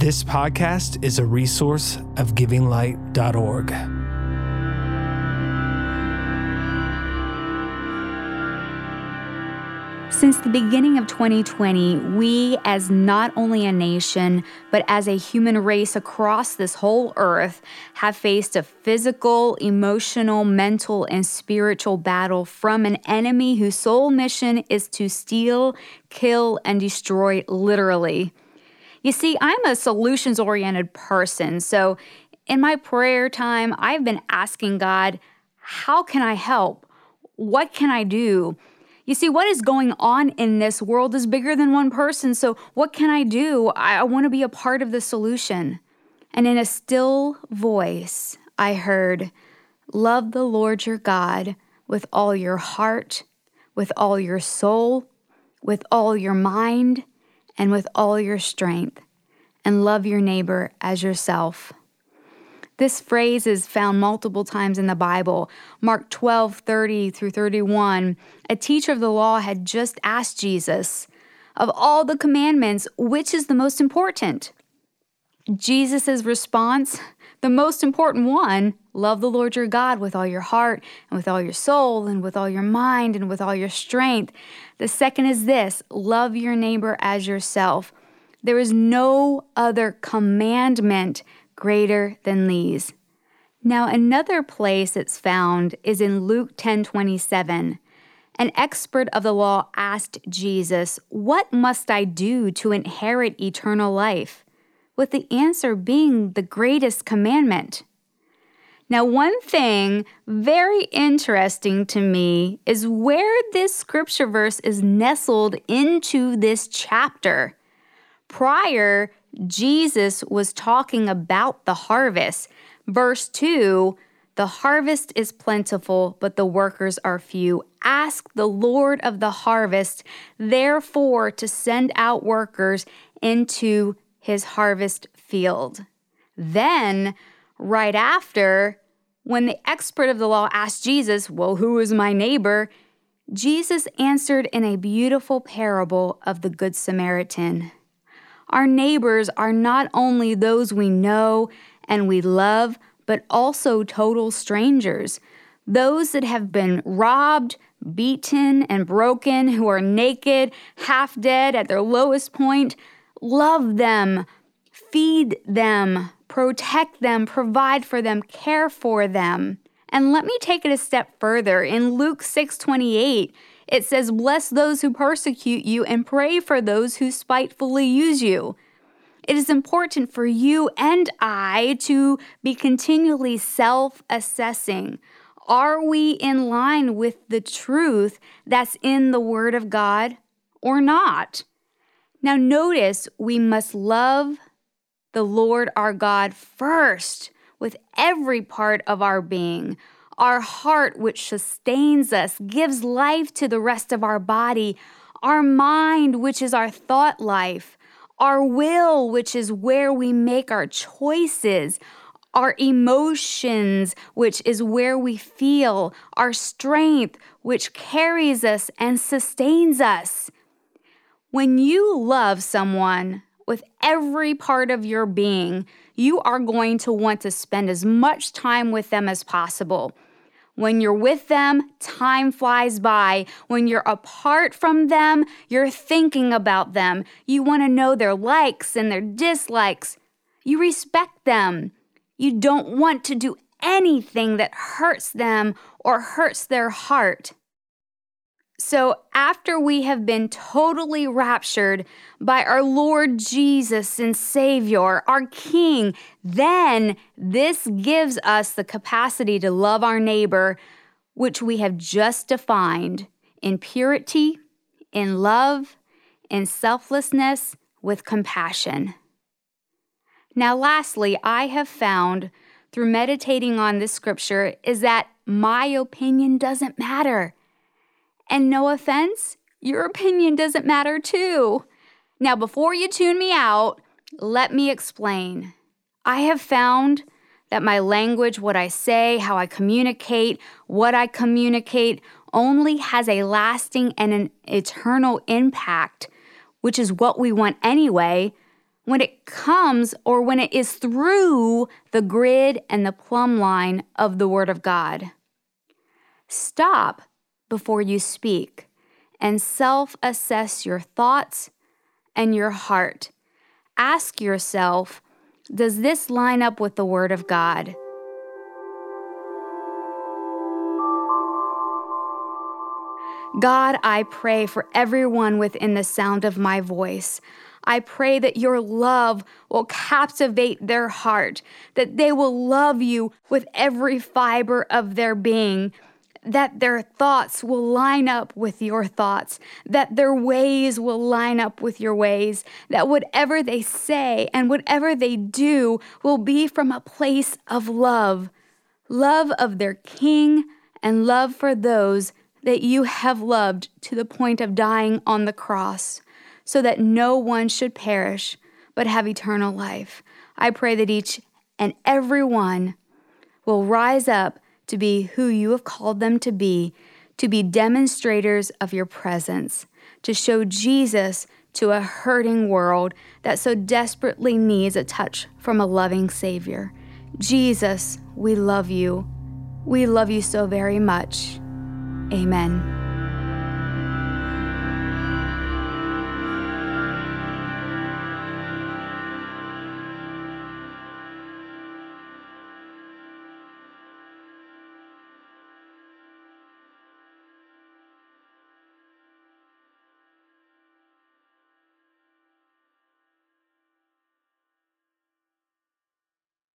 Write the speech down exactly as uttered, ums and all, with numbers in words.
This podcast is a resource of giving light dot org. Since the beginning of twenty twenty, we as not only a nation, but as a human race across this whole earth have faced a physical, emotional, mental, and spiritual battle from an enemy whose sole mission is to steal, kill, and destroy literally. You see, I'm a solutions-oriented person, so in my prayer time, I've been asking God, how can I help? What can I do? You see, what is going on in this world is bigger than one person, so what can I do? I want to be a part of the solution. And in a still voice, I heard, love the Lord your God with all your heart, with all your soul, with all your mind, and with all your strength, and love your neighbor as yourself. This phrase is found multiple times in the Bible. Mark twelve, thirty through thirty-one, a teacher of the law had just asked Jesus, of all the commandments, which is the most important? Jesus' response, the most important one, love the Lord your God with all your heart and with all your soul and with all your mind and with all your strength. The second is this, love your neighbor as yourself. There is no other commandment greater than these. Now, another place it's found is in Luke ten twenty-seven. An expert of the law asked Jesus, what must I do to inherit eternal life? With the answer being the greatest commandment. Now, one thing very interesting to me is where this scripture verse is nestled into this chapter. Prior, Jesus was talking about the harvest. Verse two, the harvest is plentiful, but the workers are few. Ask the Lord of the harvest, therefore, to send out workers into his harvest field. Then, right after, when the expert of the law asked Jesus, well, who is my neighbor? Jesus answered in a beautiful parable of the Good Samaritan. Our neighbors are not only those we know and we love, but also total strangers, those that have been robbed, beaten, and broken, who are naked, half dead at their lowest point. Love them, feed them, protect them, provide for them, care for them. And let me take it a step further. In Luke six twenty-eight, it says, bless those who persecute you and pray for those who spitefully use you. It is important for you and I to be continually self-assessing. Are we in line with the truth that's in the Word of God or not? Now notice we must love the Lord our God first with every part of our being. Our heart, which sustains us, gives life to the rest of our body. Our mind, which is our thought life. Our will, which is where we make our choices. Our emotions, which is where we feel. Our strength, which carries us and sustains us. When you love someone with every part of your being, you are going to want to spend as much time with them as possible. When you're with them, time flies by. When you're apart from them, you're thinking about them. You want to know their likes and their dislikes. You respect them. You don't want to do anything that hurts them or hurts their heart. So after we have been totally raptured by our Lord Jesus and Savior, our King, then this gives us the capacity to love our neighbor, which we have just defined in purity, in love, in selflessness, with compassion. Now, lastly, I have found through meditating on this scripture is that my opinion doesn't matter. And no offense, your opinion doesn't matter too. Now, before you tune me out, let me explain. I have found that my language, what I say, how I communicate, what I communicate, only has a lasting and an eternal impact, which is what we want anyway, when it comes or when it is through the grid and the plumb line of the Word of God. Stop before you speak and self-assess your thoughts and your heart. Ask yourself, does this line up with the Word of God? God, I pray for everyone within the sound of my voice. I pray that your love will captivate their heart, that they will love you with every fiber of their being, that their thoughts will line up with your thoughts, that their ways will line up with your ways, that whatever they say and whatever they do will be from a place of love, love of their King and love for those that you have loved to the point of dying on the cross, so that no one should perish but have eternal life. I pray that each and every one will rise up to be who you have called them to be, to be demonstrators of your presence, to show Jesus to a hurting world that so desperately needs a touch from a loving Savior. Jesus, we love you. We love you so very much. Amen.